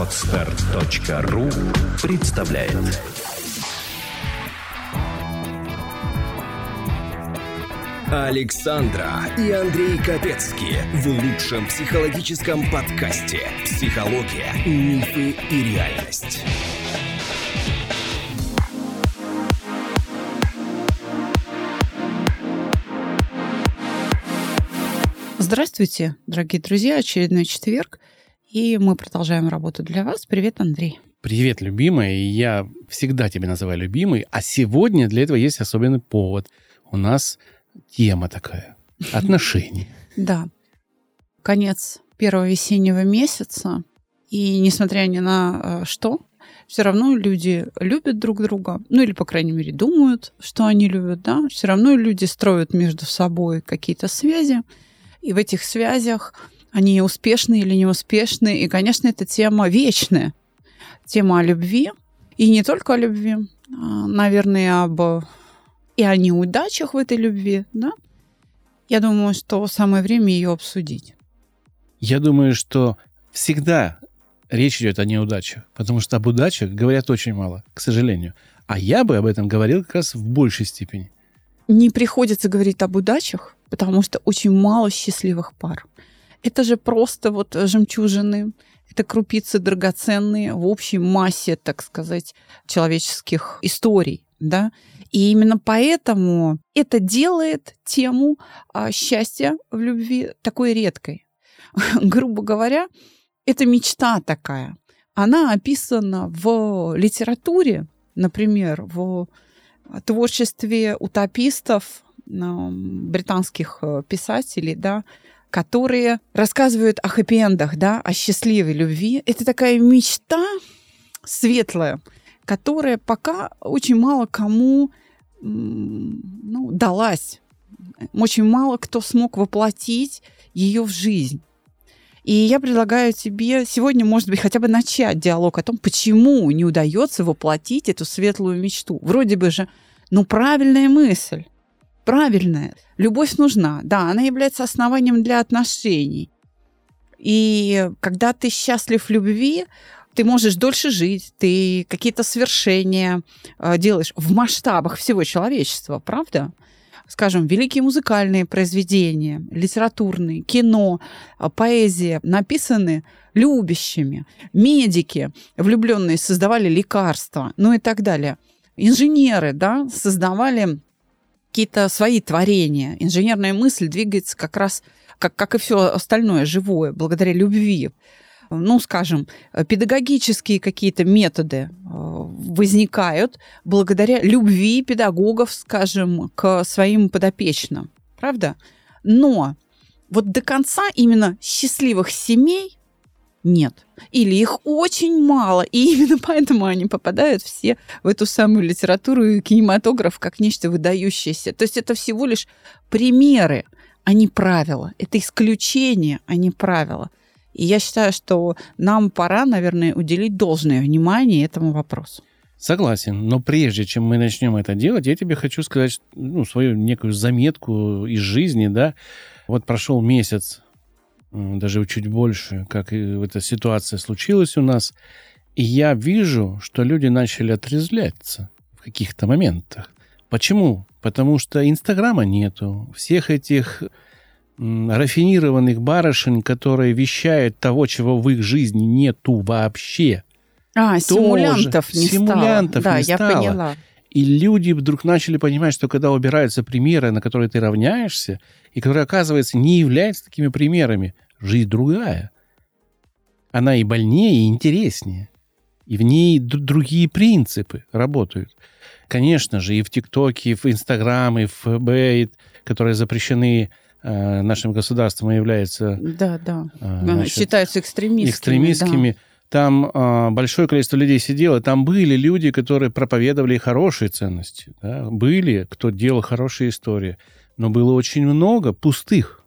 Podcast.ru представляет. Александра и Андрей Копецкие в лучшем психологическом подкасте «Психология, мифы и реальность». Здравствуйте, дорогие друзья. Очередной четверг, и мы продолжаем работу для вас. Привет, Андрей. Привет, любимая. Я всегда тебя называю любимой, а сегодня для этого есть особенный повод. У нас тема такая – отношения. Да. Конец первого весеннего месяца, и несмотря ни на что, все равно люди любят друг друга, ну или, по крайней мере, думают, что они любят, да. Все равно люди строят между собой какие-то связи, и в этих связях они успешны или неуспешны. И, конечно, это тема вечная. Тема о любви. И не только о любви. Наверное, и о неудачах в этой любви. Да? Я думаю, что самое время ее обсудить. Я думаю, что всегда речь идет о неудачах. Потому что об удачах говорят очень мало, к сожалению. А я бы об этом говорил как раз в большей степени. Не приходится говорить об удачах, потому что очень мало счастливых пар. Это же просто вот жемчужины, это крупицы драгоценные в общей массе, так сказать, человеческих историй, да. И именно поэтому это делает тему счастья в любви такой редкой. Грубо говоря, это мечта такая. Она описана в литературе, например, в творчестве утопистов, британских писателей, да, которые рассказывают о хэппи-эндах, да, о счастливой любви. Это такая мечта светлая, которая пока очень мало кому, ну, далась. Очень мало кто смог воплотить ее в жизнь. И я предлагаю тебе сегодня, может быть, хотя бы начать диалог о том, почему не удается воплотить эту светлую мечту. Вроде бы же, ну, правильная мысль. Правильная. Любовь нужна. Да, она является основанием для отношений. И когда ты счастлив в любви, ты можешь дольше жить, ты какие-то свершения делаешь в масштабах всего человечества, правда? Скажем, великие музыкальные произведения, литературные, кино, поэзия написаны любящими. Медики, влюбленные, создавали лекарства, ну и так далее. Инженеры, да, создавали какие-то свои творения. Инженерная мысль двигается как раз, как и все остальное живое, благодаря любви. Ну, скажем, педагогические какие-то методы возникают благодаря любви педагогов, скажем, к своим подопечным. Правда? Но вот до конца именно счастливых семей нет. Или их очень мало, и именно поэтому они попадают все в эту самую литературу и кинематограф как нечто выдающееся. То есть это всего лишь примеры, а не правила. Это исключение, а не правила. И я считаю, что нам пора, наверное, уделить должное внимание этому вопросу. Согласен, но прежде чем мы начнем это делать, я тебе хочу сказать, ну, свою некую заметку из жизни, да. Вот прошел месяц, даже чуть больше, как эта ситуация случилась у нас, и я вижу, что люди начали отрезвляться в каких-то моментах. Почему? Потому что Инстаграма нету, всех этих рафинированных барышень, которые вещают того, чего в их жизни нету вообще. Симулянтов не стало. Я поняла. И люди вдруг начали понимать, что когда убираются примеры, на которые ты равняешься, и которые, оказывается, не являются такими примерами, жизнь другая. Она и больнее, и интереснее. И в ней другие принципы работают. Конечно же, и в ТикТоке, и в Инстаграм, и в ФБ, которые запрещены нашим государством и являются... считаются экстремистскими. Да. Там большое количество людей сидело. Там были люди, которые проповедовали хорошие ценности. Да? Были, кто делал хорошие истории. Но было очень много пустых,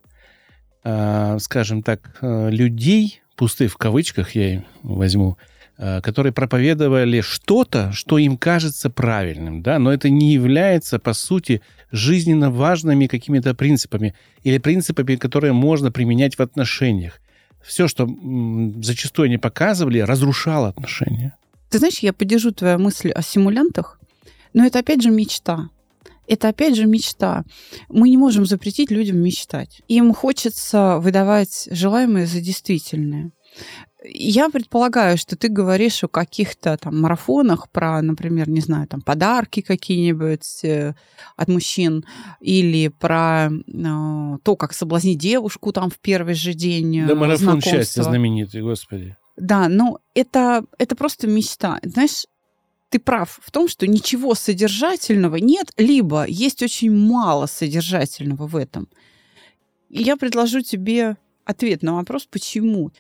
скажем так, людей, пустых в кавычках я возьму, которые проповедовали что-то, что им кажется правильным. Да? Но это не является, по сути, жизненно важными какими-то принципами или принципами, которые можно применять в отношениях. все, что зачастую не показывали, разрушало отношения. Ты знаешь, я поддержу твою мысль о симулянтах, но это опять же мечта. Это опять же мечта. Мы не можем запретить людям мечтать. Им хочется выдавать желаемое за действительное. Я предполагаю, что ты говоришь о каких-то там марафонах про, например, не знаю, там подарки какие-нибудь от мужчин или про то, как соблазнить девушку там в первый же день. Да, марафон счастья знаменитый, господи. Да, но это просто мечта. Знаешь, ты прав в том, что ничего содержательного нет, либо есть очень мало содержательного в этом. И я предложу тебе ответ на вопрос, почему.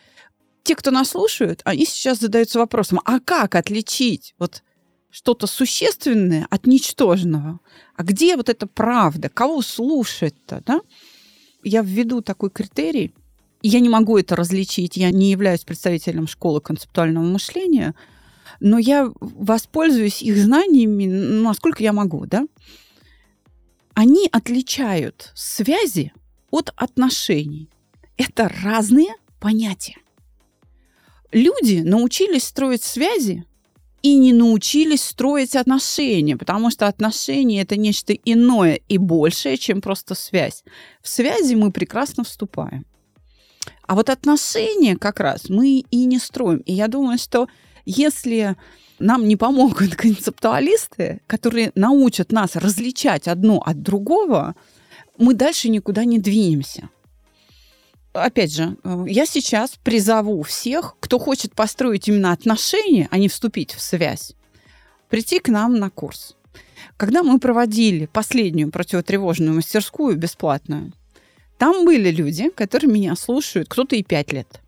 Те, кто нас слушают, они сейчас задаются вопросом, а как отличить вот что-то существенное от ничтожного? А где вот эта правда? Кого слушать-то? Да? Я введу такой критерий. Я не могу это различить, я не являюсь представителем школы концептуального мышления, но я воспользуюсь их знаниями, насколько я могу, да? Они отличают связи от отношений. Это разные понятия. Люди научились строить связи и не научились строить отношения, потому что отношения – это нечто иное и большее, чем просто связь. В связи мы прекрасно вступаем. А вот отношения как раз мы и не строим. И я думаю, что если нам не помогут концептуалисты, которые научат нас различать одно от другого, мы дальше никуда не двинемся. Опять же, я сейчас призову всех, кто хочет построить именно отношения, а не вступить в связь, прийти к нам на курс. Когда мы проводили последнюю противотревожную мастерскую бесплатную, там были люди, которые меня слушают, кто-то и 5 лет.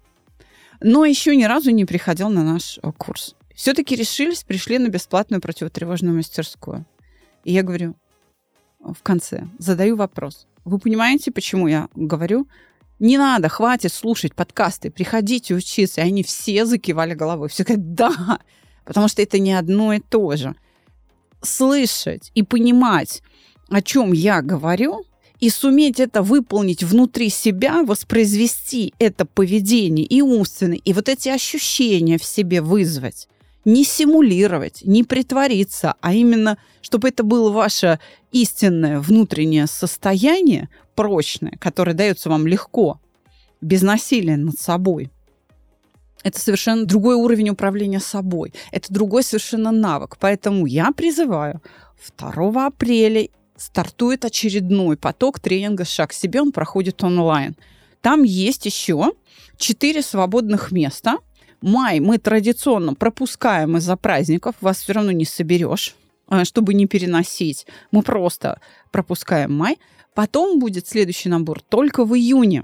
Но еще ни разу не приходил на наш курс. Все-таки решились, пришли на бесплатную противотревожную мастерскую. И я говорю в конце, задаю вопрос. Вы понимаете, почему я говорю? Не надо, хватит слушать подкасты, приходите учиться. И они все закивали головой. Все говорят, да, потому что это не одно и то же. Слышать и понимать, о чем я говорю, и суметь это выполнить внутри себя, воспроизвести это поведение и умственно, и вот эти ощущения в себе вызвать. Не симулировать, не притвориться, а именно, чтобы это было ваше истинное внутреннее состояние, прочное, которое дается вам легко, без насилия над собой. Это совершенно другой уровень управления собой. Это другой совершенно навык. Поэтому я призываю, 2 апреля стартует очередной поток тренинга «Шаг к себе». Он проходит онлайн. Там есть еще 4 свободных места. Май мы традиционно пропускаем из-за праздников. Вас все равно не соберешь, чтобы не переносить. Мы просто пропускаем май. Потом будет следующий набор только в июне.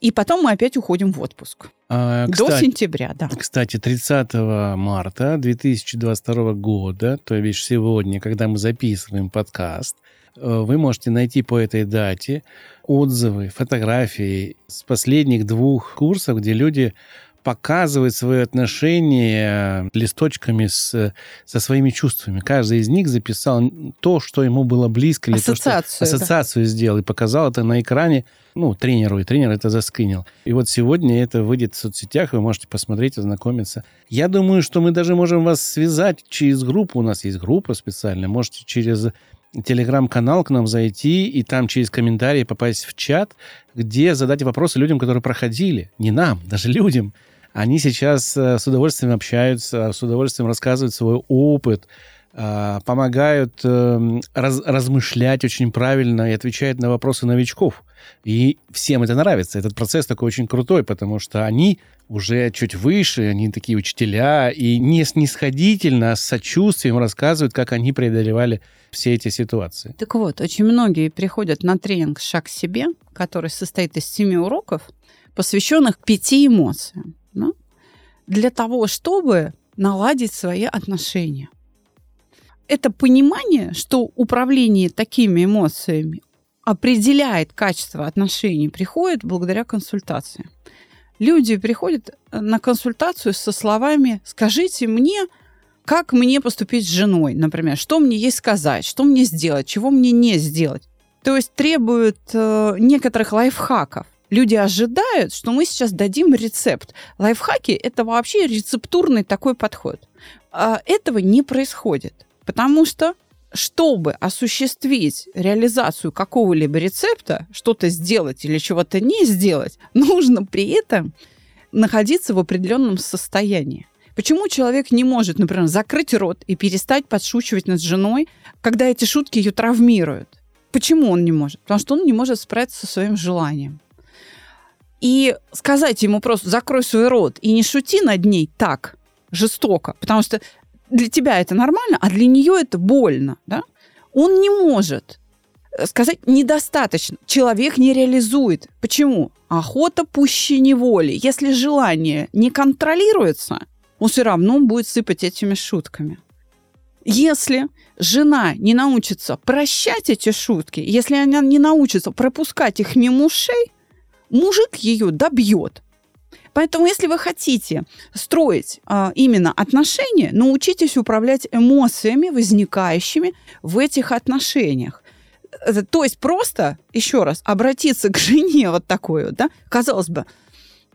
И потом мы опять уходим в отпуск. До сентября, да. Кстати, 30 марта 2022 года, то есть сегодня, когда мы записываем подкаст, вы можете найти по этой дате отзывы, фотографии с последних 2 курсов, где люди показывают свои отношения листочками со своими чувствами. Каждый из них записал то, что ему было близко, или ассоциацию сделал, и показал это на экране тренеру, и тренер это заскринил. И вот сегодня это выйдет в соцсетях, вы можете посмотреть, ознакомиться. Я думаю, что мы даже можем вас связать через группу. У нас есть группа специальная, можете через телеграм-канал к нам зайти и там через комментарии попасть в чат, где задать вопросы людям, которые проходили. Не нам, даже людям. Они сейчас с удовольствием общаются, с удовольствием рассказывают свой опыт, помогают размышлять очень правильно и отвечают на вопросы новичков. И всем это нравится. Этот процесс такой очень крутой, потому что они уже чуть выше, они такие учителя, и не снисходительно, а с сочувствием рассказывают, как они преодолевали все эти ситуации. Так вот, очень многие приходят на тренинг «Шаг к себе», который состоит из 7 уроков, посвященных 5 эмоциям, да? Для того, чтобы наладить свои отношения. Это понимание, что управление такими эмоциями определяет качество отношений, приходит благодаря консультации. Люди приходят на консультацию со словами «скажите мне, как мне поступить с женой», например, «что мне ей сказать», «что мне сделать», «чего мне не сделать». То есть требуют некоторых лайфхаков. люди ожидают, что мы сейчас дадим рецепт. Лайфхаки – это вообще рецептурный такой подход. Этого не происходит, потому что, чтобы осуществить реализацию какого-либо рецепта, что-то сделать или чего-то не сделать, нужно при этом находиться в определенном состоянии. Почему человек не может, например, закрыть рот и перестать подшучивать над женой, когда эти шутки ее травмируют? Почему он не может? Потому что он не может справиться со своим желанием. И сказать ему просто «закрой свой рот и не шути над ней так жестоко», потому что для тебя это нормально, а для нее это больно. Да? Он не может сказать «недостаточно». Человек не реализует. Почему? Охота пуще неволи. Если желание не контролируется, он все равно будет сыпать этими шутками. Если жена не научится прощать эти шутки, если она не научится пропускать их мимо ушей, мужик ее добьет. Поэтому, если вы хотите строить именно отношения, научитесь управлять эмоциями, возникающими в этих отношениях. То есть просто, еще раз, обратиться к жене вот такой вот, да, казалось бы,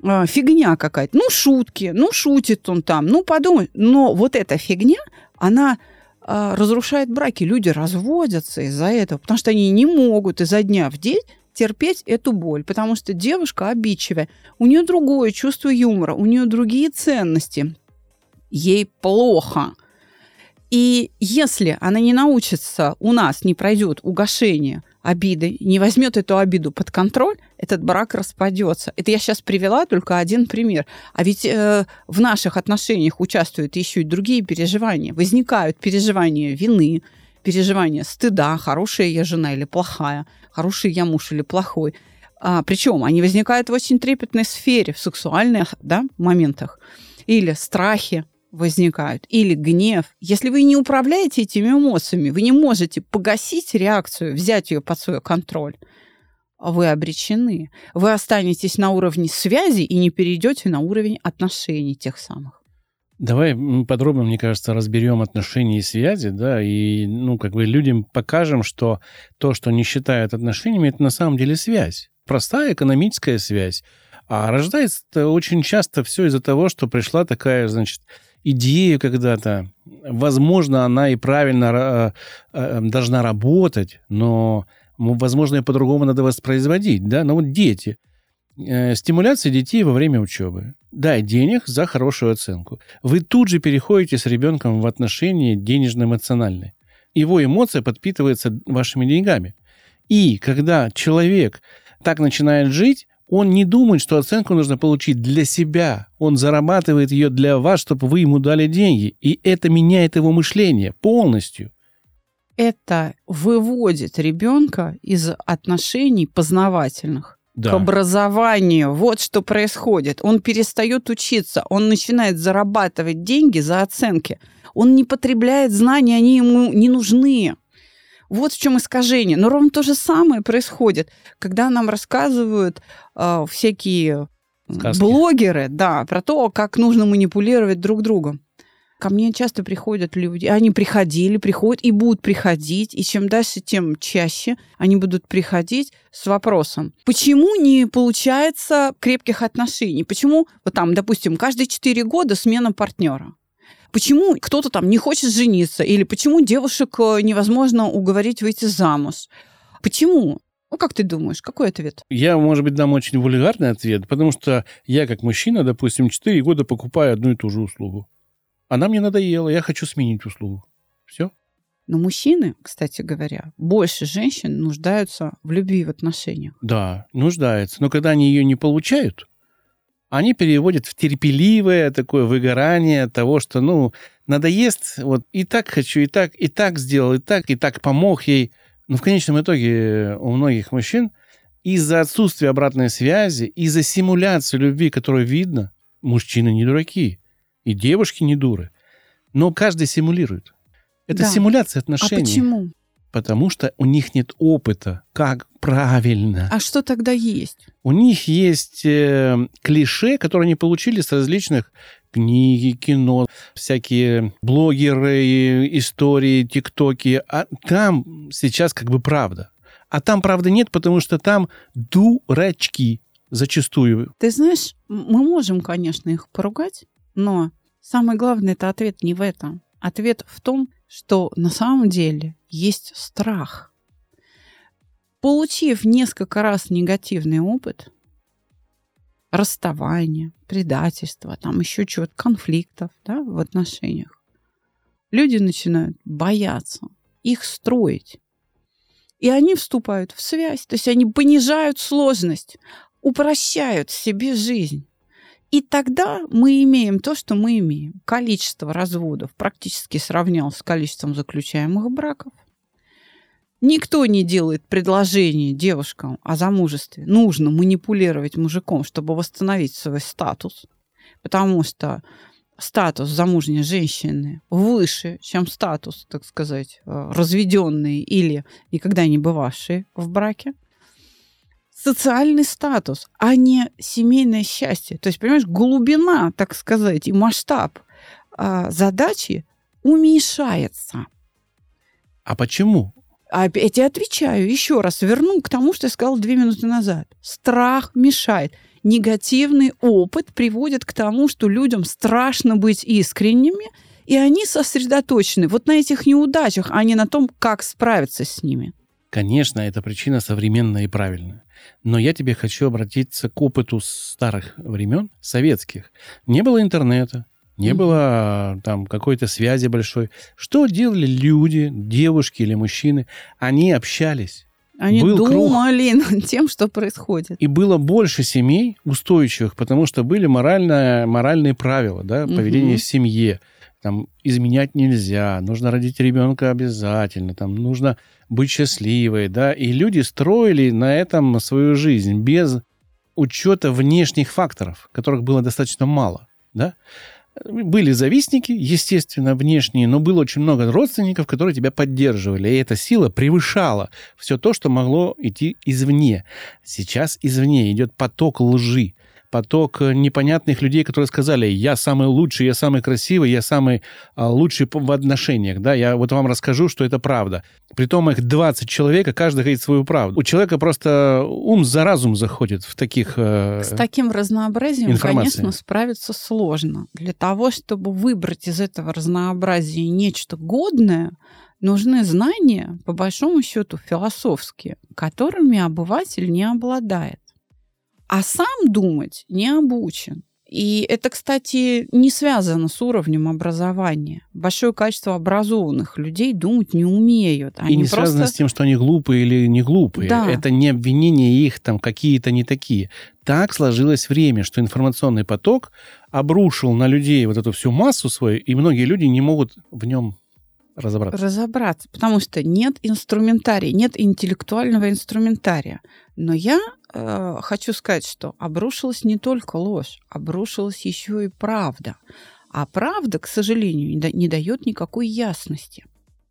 фигня какая-то. Ну, шутки, ну, шутит он там, ну, подумай. Но вот эта фигня, она разрушает браки. Люди разводятся из-за этого, потому что они не могут изо дня в день терпеть эту боль, потому что девушка обидчивая. У нее другое чувство юмора, у нее другие ценности. Ей плохо. И если она не научится, у нас не пройдет угошение обиды, не возьмет эту обиду под контроль, этот брак распадется. Это я сейчас привела только один пример. А ведь в наших отношениях участвуют еще и другие переживания. Возникают переживания вины, переживания стыда, хорошая я жена или плохая, хороший я муж или плохой. Причем они возникают в очень трепетной сфере, в сексуальных, да, моментах. Или страхи возникают, или гнев. Если вы не управляете этими эмоциями, вы не можете погасить реакцию, взять ее под свой контроль, вы обречены. Вы останетесь на уровне связи и не перейдете на уровень отношений тех самых. Давай подробно, мне кажется, разберем отношения и связи, да, и, ну, как бы людям покажем, что то, что они считают отношениями, это на самом деле связь. Простая экономическая связь. А рождается-то очень часто все из-за того, что пришла такая, значит, идея когда-то. Возможно, она и правильно должна работать, но, возможно, ее по-другому надо воспроизводить, да. Но вот дети. Стимуляция детей во время учебы. Дай денег за хорошую оценку. Вы тут же переходите с ребенком в отношения денежно-эмоциональные. Его эмоция подпитывается вашими деньгами. И когда человек так начинает жить, он не думает, что оценку нужно получить для себя. Он зарабатывает ее для вас, чтобы вы ему дали деньги. И это меняет его мышление полностью. Это выводит ребенка из отношений познавательных, да, к образованию. Вот что происходит. Он перестает учиться. Он начинает зарабатывать деньги за оценки. Он не потребляет знания, они ему не нужны. Вот в чем искажение. Но ровно то же самое происходит, когда нам рассказывают всякие сказки, блогеры, да, про то, как нужно манипулировать друг другом. Ко мне часто приходят люди, они приходили, приходят и будут приходить, и чем дальше, тем чаще они будут приходить с вопросом, почему не получается крепких отношений, почему, вот там, допустим, каждые 4 года смена партнера. Почему кто-то там не хочет жениться? Или почему девушек невозможно уговорить выйти замуж? Почему? Ну, как ты думаешь, какой ответ? Я, может быть, дам очень вульгарный ответ, потому что я, как мужчина, допустим, 4 года покупаю одну и ту же услугу. Она мне надоела, я хочу сменить услугу. Все. Но мужчины, кстати говоря, больше женщин нуждаются в любви в отношениях. Да, нуждаются. Но когда они ее не получают, они переводят в терпеливое такое выгорание того, что, ну, надоест, вот и так хочу, и так сделал, и так помог ей. Но в конечном итоге у многих мужчин из-за отсутствия обратной связи, из-за симуляции любви, которую видно, мужчины не дураки, и девушки не дуры. Но каждый симулирует. Это да. Симуляция отношений. А почему? Потому что у них нет опыта, как правильно. А что тогда есть? У них есть клише, которые они получили с различных книг, кино, всякие блогеры, истории, тиктоки. А там сейчас как бы правда. А там правды нет, потому что там дурачки. зачастую? Ты знаешь, мы можем, конечно, их поругать, но самое главное, это ответ не в этом. Ответ в том, что на самом деле есть страх. Получив несколько раз негативный опыт, расставания, предательства, там еще чего-то, конфликтов, да, в отношениях, люди начинают бояться их строить. И они вступают в связь, то есть они понижают сложность, упрощают себе жизнь. И тогда мы имеем то, что мы имеем. Количество разводов практически сравнялось с количеством заключаемых браков. Никто не делает предложение девушкам о замужестве. Нужно манипулировать мужиком, чтобы восстановить свой статус, потому что статус замужней женщины выше, чем статус, так сказать, разведенной или никогда не бывавшей в браке. Социальный статус, а не семейное счастье. То есть, понимаешь, глубина, так сказать, и масштаб задачи уменьшается. А почему? Опять я отвечаю, еще раз верну к тому, что я сказала 2 минуты назад. Страх мешает. Негативный опыт приводит к тому, что людям страшно быть искренними, и они сосредоточены вот на этих неудачах, а не на том, как справиться с ними. Конечно, эта причина современная и правильная. Но я тебе хочу обратиться к опыту старых времен, советских. Не было интернета, не было там какой-то связи большой. Что делали люди, девушки или мужчины? Они общались. Они думали над тем, что происходит. И было больше семей устойчивых, потому что были моральные правила, да, поведения в семье. Там изменять нельзя, нужно родить ребенка обязательно, там нужно быть счастливой, да, и люди строили на этом свою жизнь без учета внешних факторов, которых было достаточно мало, да. Были завистники, естественно, внешние, но было очень много родственников, которые тебя поддерживали, и эта сила превышала все то, что могло идти извне. Сейчас извне идет поток лжи, поток непонятных людей, которые сказали: я самый лучший, я самый красивый, я самый лучший в отношениях, да, я вот вам расскажу, что это правда. Притом их 20 человек, и каждый говорит свою правду. У человека просто ум за разум заходит в таких информациях. С таким разнообразием, конечно, справиться сложно. Для того, чтобы выбрать из этого разнообразия нечто годное, нужны знания, по большому счету, философские, которыми обыватель не обладает. А сам думать не обучен. И это, кстати, не связано с уровнем образования. Большое количество образованных людей думать не умеют. Они и не просто... связано с тем, что они глупые или не глупые. Да. Это не обвинение их, там, какие-то не такие. Так сложилось время, что информационный поток обрушил на людей вот эту всю массу свою, и многие люди не могут в нем разобраться. Потому что нет инструментария, нет интеллектуального инструментария. Но я хочу сказать, что обрушилась не только ложь, обрушилась еще и правда. А правда, к сожалению, не дает никакой ясности.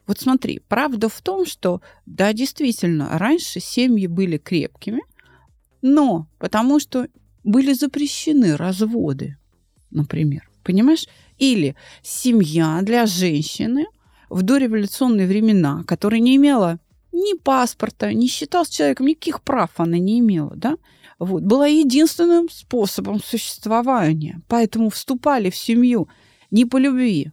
Вот смотри, правда в том, что, да, действительно, раньше семьи были крепкими, но потому что были запрещены разводы, например, понимаешь? Или семья для женщины в дореволюционные времена, которая не имела ни паспорта, не считалась человеком, никаких прав она не имела, да? Вот. Была единственным способом существования. Поэтому вступали в семью не по любви,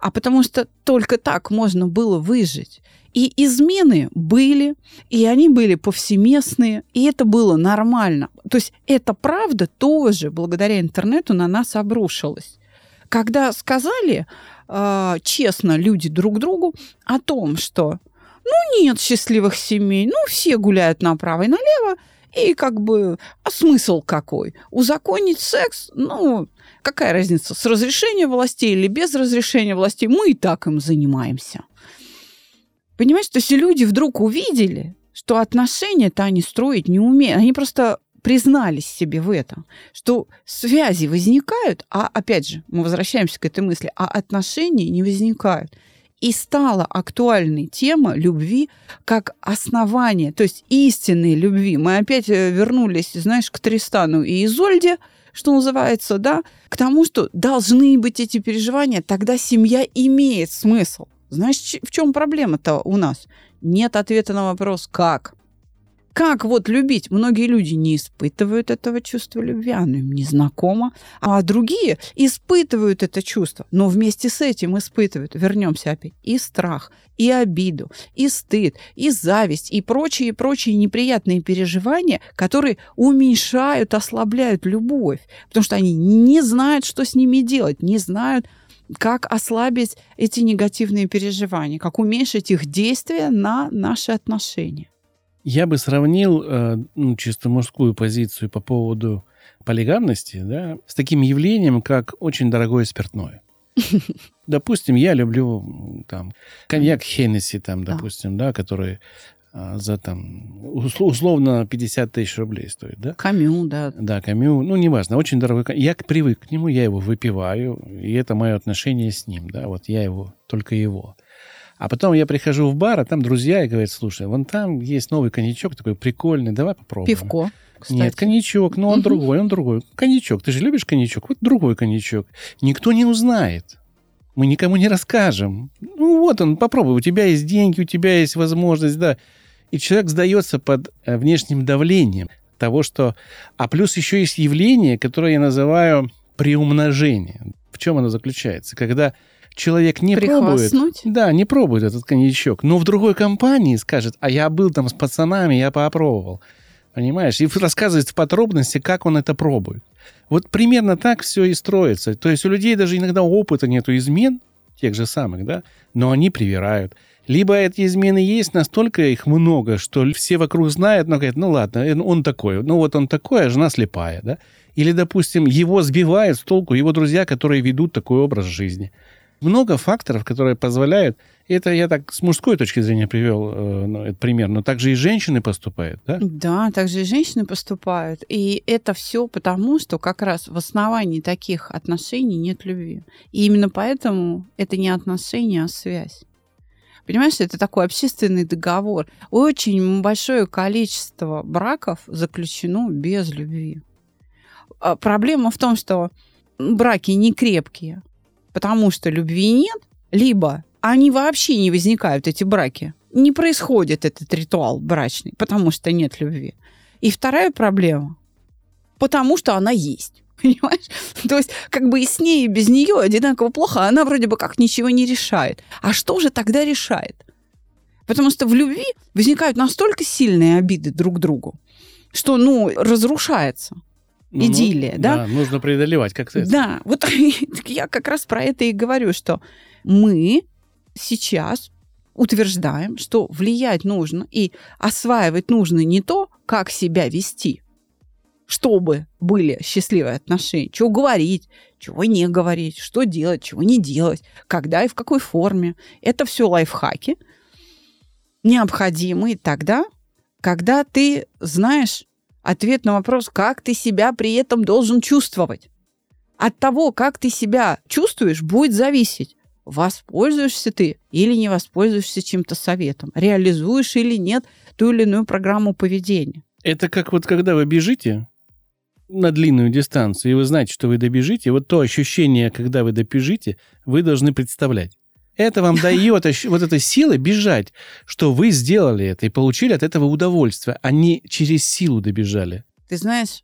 а потому что только так можно было выжить. И измены были, и они были повсеместные, и это было нормально. То есть эта правда тоже благодаря интернету на нас обрушилась. Когда сказали честно люди друг другу о том, что нет счастливых семей, все гуляют направо и налево, и как бы, а смысл какой? Узаконить секс, какая разница, с разрешения властей или без разрешения властей, мы и так им занимаемся. Понимаешь, то есть люди вдруг увидели, что отношения-то они строить не умеют, они просто признались себе в этом, что связи возникают, а, опять же, мы возвращаемся к этой мысли, а отношения не возникают. И стала актуальной тема любви как основание, то есть истинной любви. Мы опять вернулись, знаешь, к Тристану и Изольде, что называется, да, к тому, что должны быть эти переживания, тогда семья имеет смысл. Знаешь, в чем проблема-то у нас? Нет ответа на вопрос «как?». Как вот любить? Многие люди не испытывают этого чувства любви, оно им незнакомо, а другие испытывают это чувство, но вместе с этим испытывают, вернемся опять, и страх, и обиду, и стыд, и зависть, и прочие неприятные переживания, которые уменьшают, ослабляют любовь, потому что они не знают, что с ними делать, не знают, как ослабить эти негативные переживания, как уменьшить их действие на наши отношения. Я бы сравнил чисто мужскую позицию по поводу полигамности, да, с таким явлением, как очень дорогое спиртное. Допустим, я люблю там коньяк Хеннесси, там, допустим, да, который за там условно 50 тысяч рублей стоит, да? Камю, да. Да, камю, ну неважно, очень дорогой. Я привык к нему, я его выпиваю, и это мое отношение с ним, да, вот я его, только его. А потом я прихожу в бар, а там друзья и говорят, слушай, вон там есть новый коньячок такой прикольный, давай попробуем. Пивко, кстати. Нет, коньячок, но он другой, он другой. Коньячок, ты же любишь коньячок? Вот другой коньячок. Никто не узнает. Мы никому не расскажем. Ну вот он, попробуй, у тебя есть деньги, у тебя есть возможность, да. И человек сдается под внешним давлением того, что... А плюс еще есть явление, которое я называю приумножение. В чем оно заключается? Когда человек не пробует, да, не пробует этот коньячок, но в другой компании скажет, а я был там с пацанами, я попробовал. Понимаешь? И рассказывает в подробности, как он это пробует. Вот примерно так все и строится. То есть у людей даже иногда опыта нету измен, тех же самых, да, но они привирают. Либо эти измены есть, настолько их много, что все вокруг знают, но говорят, ну ладно, он такой, ну вот он такой, а жена слепая, да. Или, допустим, его сбивают с толку его друзья, которые ведут такой образ жизни. Много факторов, которые позволяют... Это я так с мужской точки зрения привел этот пример, но также и женщины поступают, да? Да, также и женщины поступают. И это все потому, что как раз в основании таких отношений нет любви. И именно поэтому это не отношения, а связь. Понимаешь, это такой общественный договор. Очень большое количество браков заключено без любви. Проблема в том, что браки не крепкие, потому что любви нет, либо они вообще не возникают, эти браки. Не происходит этот ритуал брачный, потому что нет любви. И вторая проблема, потому что она есть. Понимаешь? То есть как бы и с ней, и без нее одинаково плохо, она вроде бы как ничего не решает. А что же тогда решает? Потому что в любви возникают настолько сильные обиды друг к другу, что, ну, разрушается. Идиллия, да? Да, нужно преодолевать как-то это. Да, вот я как раз про это и говорю, что мы сейчас утверждаем, что влиять нужно и осваивать нужно не то, как себя вести, чтобы были счастливые отношения, чего говорить, чего не говорить, что делать, чего не делать, когда и в какой форме. Это все лайфхаки, необходимые тогда, когда ты знаешь ответ на вопрос, как ты себя при этом должен чувствовать. От того, как ты себя чувствуешь, будет зависеть, воспользуешься ты или не воспользуешься чем-то советом, реализуешь или нет ту или иную программу поведения. Это как вот когда вы бежите на длинную дистанцию, и вы знаете, что вы добежите, вот то ощущение, когда вы добежите, вы должны представлять. Это вам дает вот эта сила бежать, что вы сделали это и получили от этого удовольствие, а не через силу добежали. Ты знаешь,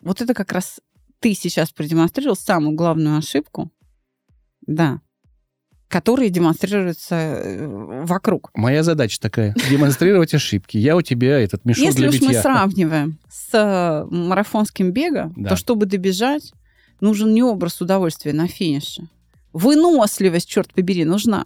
вот это как раз ты сейчас продемонстрировал самую главную ошибку, да, которые демонстрируются вокруг. Моя задача такая – демонстрировать ошибки. Я у тебя этот мешок для битья. Если уж мы сравниваем с марафонским бегом, то чтобы добежать, нужен не образ удовольствия на финише. Выносливость, черт побери, нужна.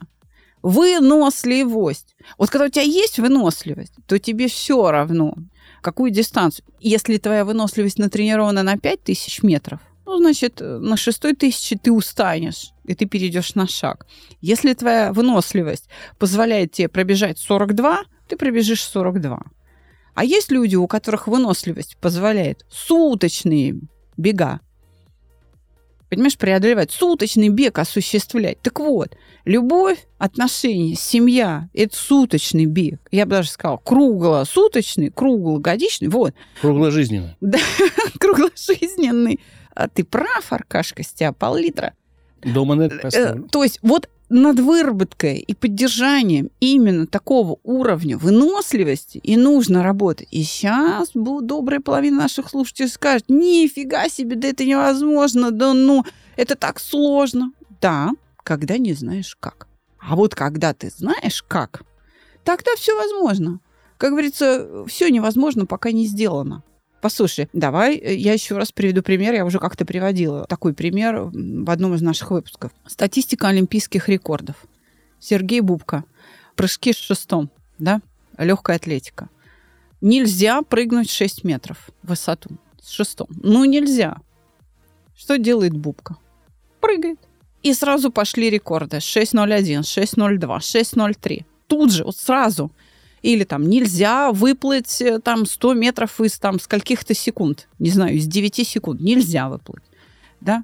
Выносливость. Вот когда у тебя есть выносливость, то тебе все равно, какую дистанцию. Если твоя выносливость натренирована на 5000 метров, ну, значит, на 6000 ты устанешь, и ты перейдешь на шаг. Если твоя выносливость позволяет тебе пробежать 42, ты пробежишь 42. А есть люди, у которых выносливость позволяет суточные бега, понимаешь, преодолевать, суточный бег осуществлять. Так вот, любовь, отношения, семья – это суточный бег. Я бы даже сказала, круглосуточный, круглогодичный. Вот. Кругложизненный. Да, кругложизненный. А ты прав, Аркашка, с тебя пол-литра. Дома нет. То есть вот над выработкой и поддержанием именно такого уровня выносливости и нужно работать. И сейчас добрая половина наших слушателей скажет: нифига себе, да это невозможно, да ну, это так сложно. Да, когда не знаешь как. А вот когда ты знаешь как, тогда все возможно. Как говорится, все невозможно, пока не сделано. Послушай, давай я еще раз приведу пример. Я уже как-то приводила такой пример в одном из наших выпусков. Статистика олимпийских рекордов. Сергей Бубка. Прыжки с шестом, да? Легкая атлетика. Нельзя прыгнуть 6 метров в высоту с шестом. Ну, нельзя. Что делает Бубка? Прыгает. И сразу пошли рекорды. 6.01, 6.02, 6.03. Тут же, вот сразу. Или там нельзя выплыть там 100 метров из там скольких-то секунд. Не знаю, из 9 секунд нельзя выплыть. Да?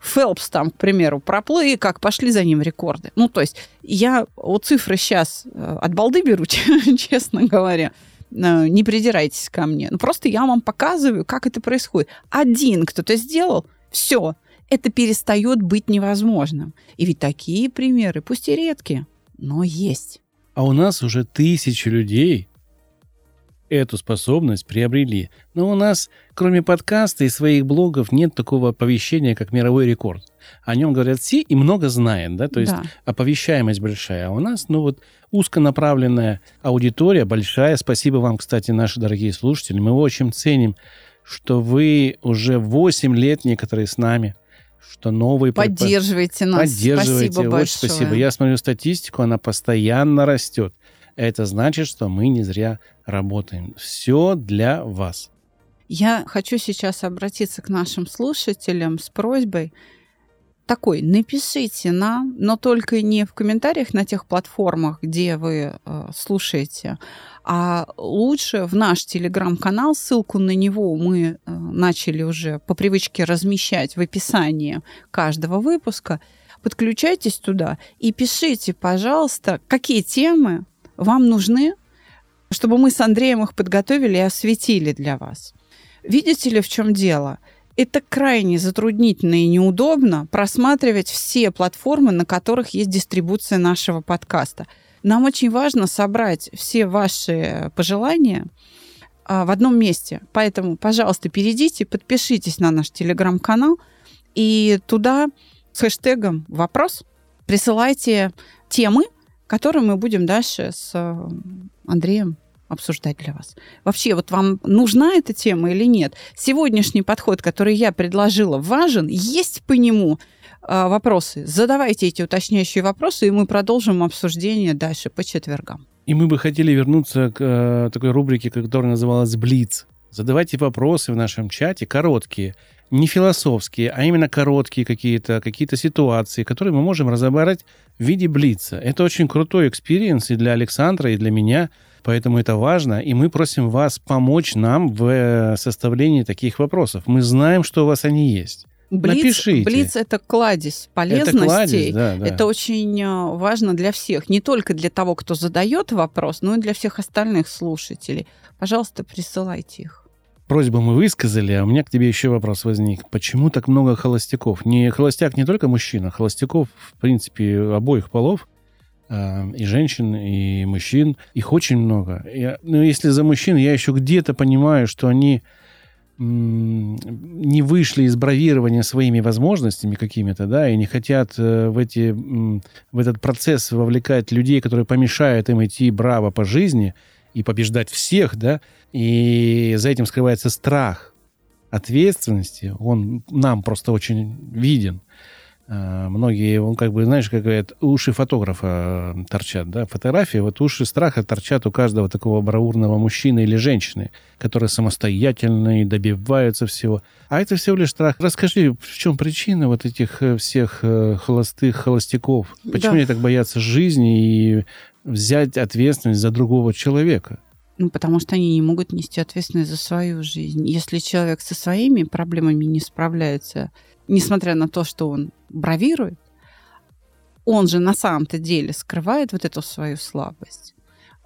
Фелпс там, к примеру, проплыл, и как пошли за ним рекорды. Ну, то есть я вот цифры сейчас от балды беру, честно говоря. Не придирайтесь ко мне. Ну, просто я вам показываю, как это происходит. Один кто-то сделал, все, это перестает быть невозможным. И ведь такие примеры, пусть и редкие, но есть. А у нас уже 1000 людей эту способность приобрели. Но у нас, кроме подкаста и своих блогов, нет такого оповещения, как мировой рекорд. О нем говорят все и много знают, да? То есть оповещаемость большая. А у нас, ну вот, узконаправленная аудитория большая. Спасибо вам, кстати, наши дорогие слушатели. Мы очень ценим, что вы уже 8 лет некоторые с нами. Что новые... Поддерживайте нас. Поддерживайте. Спасибо большое. Спасибо. Я смотрю статистику, она постоянно растет. Это значит, что мы не зря работаем. Все для вас. Я хочу сейчас обратиться к нашим слушателям с просьбой такой. Напишите нам, но только не в комментариях на тех платформах, где вы слушаете, а лучше в наш телеграм-канал. Ссылку на него мы начали уже по привычке размещать в описании каждого выпуска. Подключайтесь туда и пишите, пожалуйста, какие темы вам нужны, чтобы мы с Андреем их подготовили и осветили для вас. Видите ли, в чем дело? Это крайне затруднительно и неудобно просматривать все платформы, на которых есть дистрибуция нашего подкаста. Нам очень важно собрать все ваши пожелания в одном месте. Поэтому, пожалуйста, перейдите, подпишитесь на наш телеграм-канал и туда с хэштегом «Вопрос» присылайте темы, которые мы будем дальше с Андреем обсуждать для вас. Вообще, вот вам нужна эта тема или нет? Сегодняшний подход, который я предложила, важен? Есть по нему вопросы? Задавайте эти уточняющие вопросы, и мы продолжим обсуждение дальше по четвергам. И мы бы хотели вернуться к такой рубрике, которая называлась «Блиц». Задавайте вопросы в нашем чате, короткие, не философские, а именно короткие какие-то ситуации, которые мы можем разобрать в виде блица. Это очень крутой экспириенс и для Александра, и для меня, поэтому это важно. И мы просим вас помочь нам в составлении таких вопросов. Мы знаем, что у вас они есть. Напишите. Блиц – это кладезь полезностей. Это кладезь, да. Это очень важно для всех. Не только для того, кто задает вопрос, но и для всех остальных слушателей. Пожалуйста, присылайте их. Просьбу мы высказали, а у меня к тебе еще вопрос возник. Почему так много холостяков? Холостяк не только мужчина, холостяков, в принципе, обоих полов, и женщин, и мужчин. Их очень много. Если за мужчин, я еще где-то понимаю, что они не вышли из бравирования своими возможностями какими-то, да, и не хотят в этот процесс вовлекать людей, которые помешают им идти браво по жизни и побеждать всех, да, и за этим скрывается страх ответственности, он нам просто очень виден. Многие, он как бы, знаешь, как говорят, уши фотографа торчат, да, фотографии, вот уши страха торчат у каждого такого бравурного мужчины или женщины, которые самостоятельные, добиваются всего. А это всего лишь страх. Расскажи, в чем причина вот этих всех холостяков? Почему они так боятся жизни и взять ответственность за другого человека? Ну, потому что они не могут нести ответственность за свою жизнь. Если человек со своими проблемами не справляется, несмотря на то, что он бравирует, он же на самом-то деле скрывает вот эту свою слабость.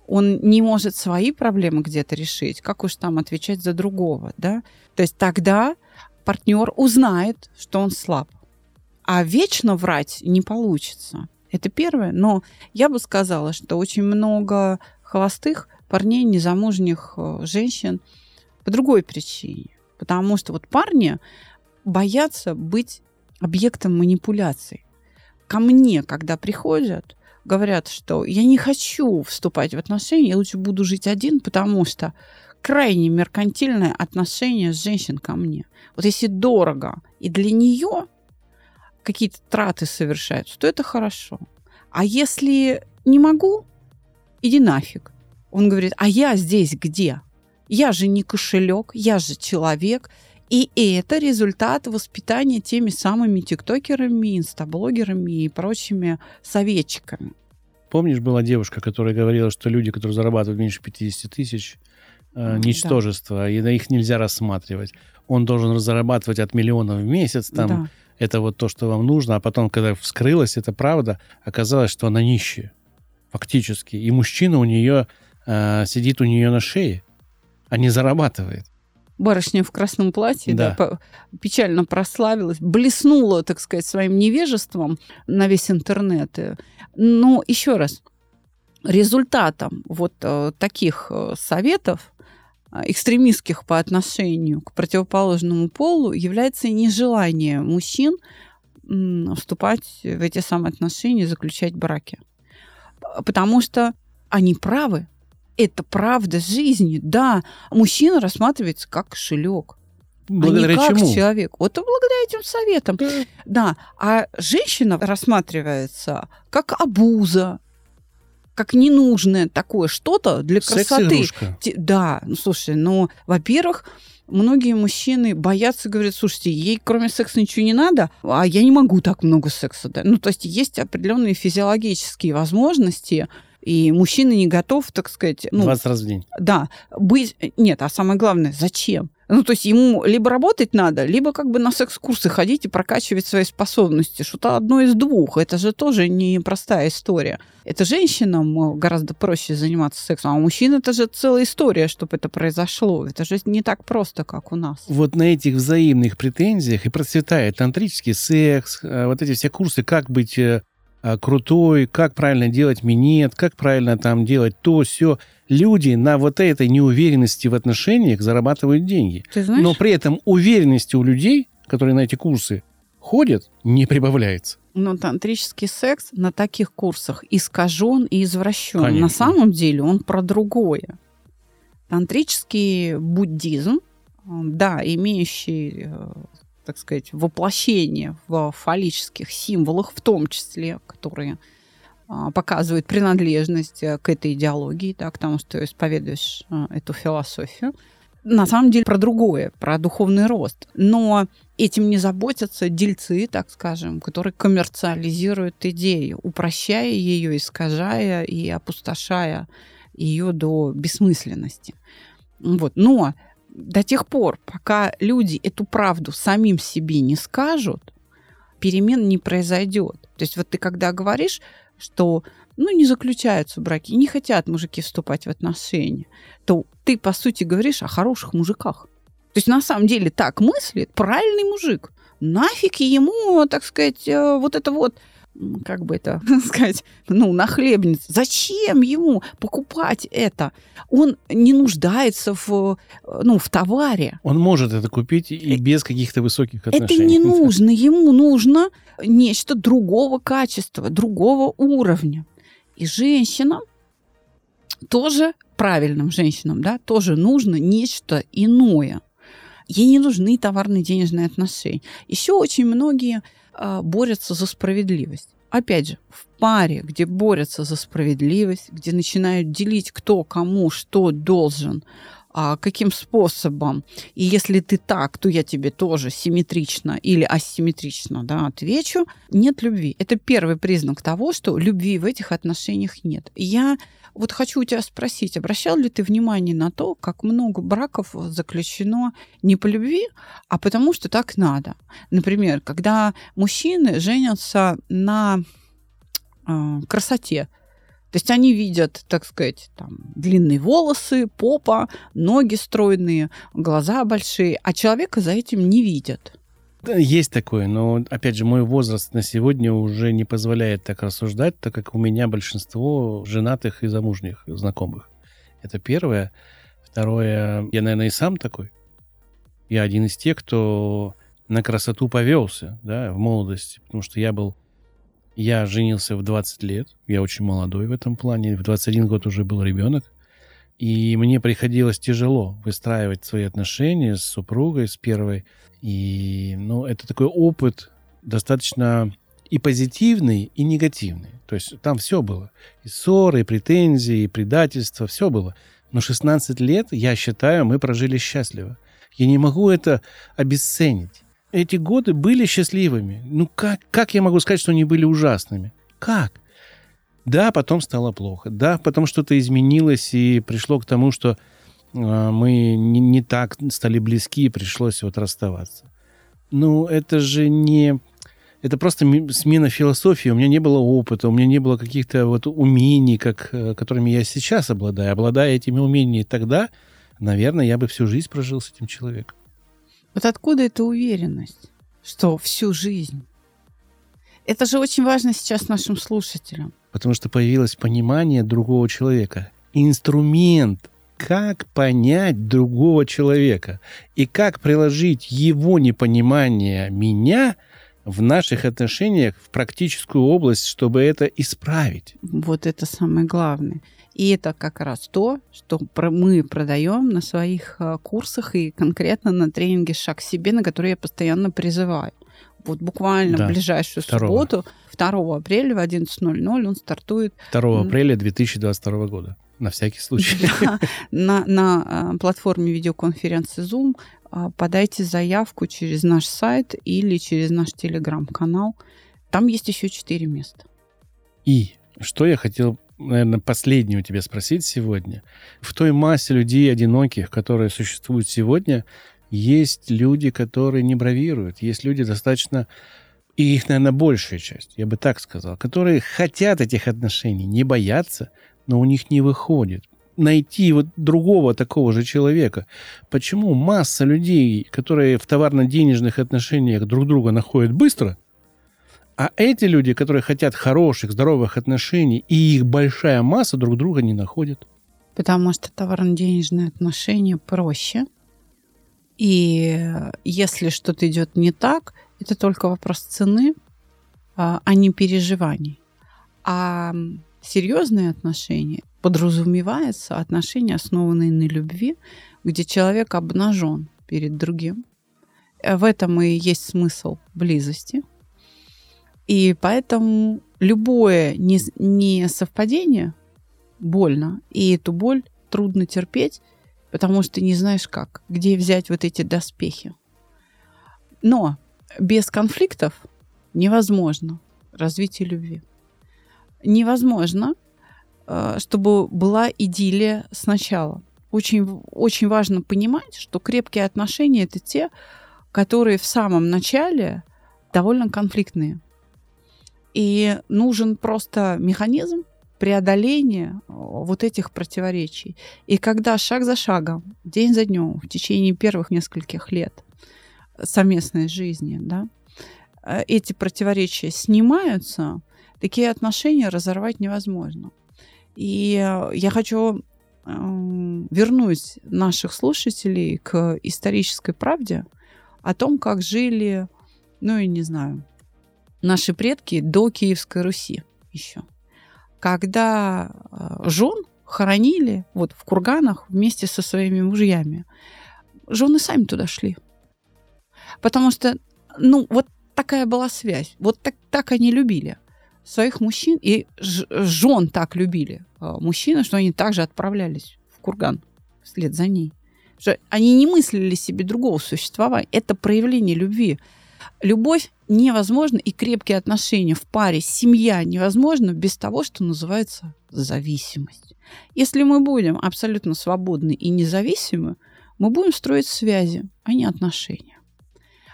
Он не может свои проблемы где-то решить, как уж там отвечать за другого, да? То есть тогда партнер узнает, что он слаб. А вечно врать не получится. Это первое. Но я бы сказала, что очень много холостых парней, незамужних женщин по другой причине. Потому что вот парни боятся быть объектом манипуляций. Ко мне, когда приходят, говорят, что я не хочу вступать в отношения, я лучше буду жить один, потому что крайне меркантильное отношение женщин ко мне. Вот если дорого и для нее какие-то траты совершаются, то это хорошо. А если не могу, иди нафиг. Он говорит, а я здесь где? Я же не кошелек, я же человек. И это результат воспитания теми самыми тиктокерами, инстаблогерами и прочими советчиками. Помнишь, была девушка, которая говорила, что люди, которые зарабатывают меньше 50 тысяч, ничтожество, да. И их нельзя рассматривать. Он должен зарабатывать от миллионов в месяц, там, да. Это вот то, что вам нужно. А потом, когда вскрылась эта правда, оказалось, что она нищая, фактически. И мужчина у нее сидит у нее на шее, а не зарабатывает. Барышня в красном платье, да, печально прославилась, блеснула, так сказать, своим невежеством на весь интернет. Но еще раз, результатом вот таких советов, экстремистских по отношению к противоположному полу, является нежелание мужчин вступать в эти самоотношения и заключать браки. Потому что они правы. Это правда жизни. Да, мужчина рассматривается как кошелек, благодаря а не как чему? Человек. Вот благодаря этим советам. Да. А женщина рассматривается как обуза, как ненужное такое что-то для красоты. Да, ну слушай, ну, во-первых, многие мужчины боятся, говорят, слушайте, ей кроме секса ничего не надо, а я не могу так много секса. Да? Ну, то есть есть определенные физиологические возможности, и мужчина не готов, так сказать... 20 раз в день. Да. Нет, а самое главное, зачем? Ну, то есть ему либо работать надо, либо как бы на секс-курсы ходить и прокачивать свои способности. Что-то одно из двух. Это же тоже непростая история. Это женщинам гораздо проще заниматься сексом, а у мужчин это же целая история, чтобы это произошло. Это же не так просто, как у нас. Вот на этих взаимных претензиях и процветает тантрический секс, вот эти все курсы, как быть крутой, как правильно делать минет, как правильно там делать то, сё. Люди на вот этой неуверенности в отношениях зарабатывают деньги. Ты знаешь? Но при этом уверенности у людей, которые на эти курсы ходят, не прибавляется. Но тантрический секс на таких курсах искажен и извращен. Конечно. На самом деле он про другое. Тантрический буддизм, да, имеющий... так сказать, воплощение в фаллических символах, в том числе, которые показывают принадлежность к этой идеологии, да, к тому, что исповедуешь эту философию. На самом деле про другое, про духовный рост. Но этим не заботятся дельцы, так скажем, которые коммерциализируют идею, упрощая ее, искажая и опустошая ее до бессмысленности. Вот. Но до тех пор, пока люди эту правду самим себе не скажут, перемен не произойдет. То есть вот ты когда говоришь, что ну, не заключаются браки, не хотят мужики вступать в отношения, то ты, по сути, говоришь о хороших мужиках. То есть на самом деле так мыслит правильный мужик. Нафиг ему, так сказать, вот это вот, как бы это сказать, ну, нахлебница. Зачем ему покупать это? Он не нуждается в товаре. Он может это купить и без каких-то высоких отношений. Это не нужно. Ему нужно нечто другого качества, другого уровня. И женщинам тоже, правильным женщинам, да, тоже нужно нечто иное. Ей не нужны товарные денежные отношения. Еще очень многие борются за справедливость. Опять же, в паре, где борются за справедливость, где начинают делить, кто кому что должен, каким способом. И если ты так, то я тебе тоже симметрично или асимметрично, да, отвечу. Нет любви. Это первый признак того, что любви в этих отношениях нет. Я вот хочу у тебя спросить, обращал ли ты внимание на то, как много браков заключено не по любви, а потому что так надо? Например, когда мужчины женятся на красоте. То есть они видят, так сказать, там, длинные волосы, попа, ноги стройные, глаза большие, а человека за этим не видят. Да, есть такое, но, опять же, мой возраст на сегодня уже не позволяет так рассуждать, так как у меня большинство женатых и замужних знакомых. Это первое. Второе, я, наверное, и сам такой. Я один из тех, кто на красоту повелся, да, в молодости, потому что я женился в 20 лет, я очень молодой в этом плане, в 21 год уже был ребенок, и мне приходилось тяжело выстраивать свои отношения с супругой, с первой, и, ну, это такой опыт достаточно и позитивный, и негативный, то есть там все было, и ссоры, и претензии, и предательства, все было, но 16 лет, я считаю, мы прожили счастливо, я не могу это обесценить. Эти годы были счастливыми. Ну как я могу сказать, что они были ужасными? Как? Да, потом стало плохо. Да, потом что-то изменилось и пришло к тому, что мы не так стали близки и пришлось вот расставаться. Ну это же не... Это просто смена философии. У меня не было опыта, у меня не было каких-то вот умений, которыми я сейчас обладаю. Обладая этими умениями тогда, наверное, я бы всю жизнь прожил с этим человеком. Вот откуда эта уверенность, что всю жизнь? Это же очень важно сейчас нашим слушателям. Потому что появилось понимание другого человека. Инструмент, как понять другого человека и как приложить его непонимание меня в наших отношениях в практическую область, чтобы это исправить. Вот это самое главное. И это как раз то, что мы продаем на своих курсах и конкретно на тренинге «Шаг к себе», на который я постоянно призываю. Вот буквально в ближайшую субботу, 2 апреля в 11:00 он стартует. 2 апреля 2022 года, на всякий случай. На платформе видеоконференции Zoom подайте заявку через наш сайт или через наш телеграм-канал. Там есть еще 4 места. И что я хотел, наверное, последнее у тебя спросить сегодня. В той массе людей одиноких, которые существуют сегодня, есть люди, которые не бравируют. Есть люди достаточно, и их, наверное, большая часть, я бы так сказал, которые хотят этих отношений, не боятся, но у них не выходит найти вот другого такого же человека. Почему масса людей, которые в товарно-денежных отношениях друг друга находят быстро, а эти люди, которые хотят хороших, здоровых отношений, и их большая масса друг друга не находят? Потому что товарно-денежные отношения проще. И если что-то идет не так, это только вопрос цены, а не переживаний. А серьезные отношения подразумеваются отношения, основанные на любви, где человек обнажен перед другим. В этом и есть смысл близости. И поэтому любое несовпадение больно, и эту боль трудно терпеть, потому что не знаешь как, где взять вот эти доспехи. Но без конфликтов невозможно развитие любви. Невозможно, чтобы была идиллия сначала. Очень, очень важно понимать, что крепкие отношения – это те, которые в самом начале довольно конфликтные. И нужен просто механизм преодоления вот этих противоречий. И когда шаг за шагом, день за днем, в течение первых нескольких лет совместной жизни, да, эти противоречия снимаются, такие отношения разорвать невозможно. И я хочу вернуть наших слушателей к исторической правде о том, как жили, ну я не знаю, наши предки до Киевской Руси еще, когда жен хоронили вот в курганах вместе со своими мужьями. Жены сами туда шли. Потому что, ну, вот такая была связь. Вот так они любили своих мужчин, и жен так любили мужчины, что они также отправлялись в курган вслед за ней. Что они не мыслили себе другого существования. Это проявление любви. Любовь невозможна, и крепкие отношения в паре, семья невозможна без того, что называется зависимость. Если мы будем абсолютно свободны и независимы, мы будем строить связи, а не отношения.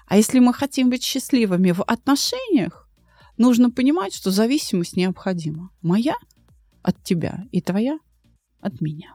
А если мы хотим быть счастливыми в отношениях, нужно понимать, что зависимость необходима. Моя от тебя и твоя от меня.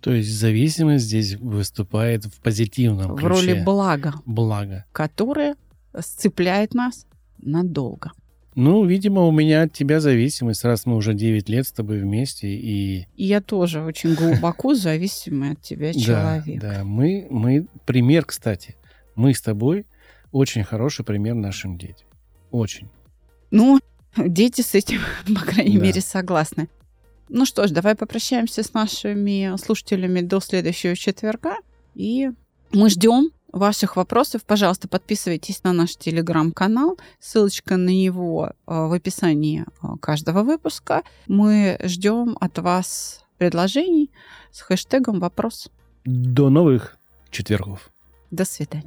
То есть зависимость здесь выступает в позитивном ключе. В роли блага. Которое сцепляет нас надолго. Ну, видимо, у меня от тебя зависимость, раз мы уже 9 лет с тобой вместе. И я тоже очень глубоко зависимый от тебя человек. Да, мы пример, кстати. Мы с тобой очень хороший пример нашим детям. Очень. Ну, дети с этим, по крайней мере, согласны. Ну что ж, давай попрощаемся с нашими слушателями до следующего четверга. И мы ждем ваших вопросов. Пожалуйста, подписывайтесь на наш телеграм-канал. Ссылочка на него в описании каждого выпуска. Мы ждем от вас предложений с хэштегом «Вопрос». До новых четвергов. До свидания.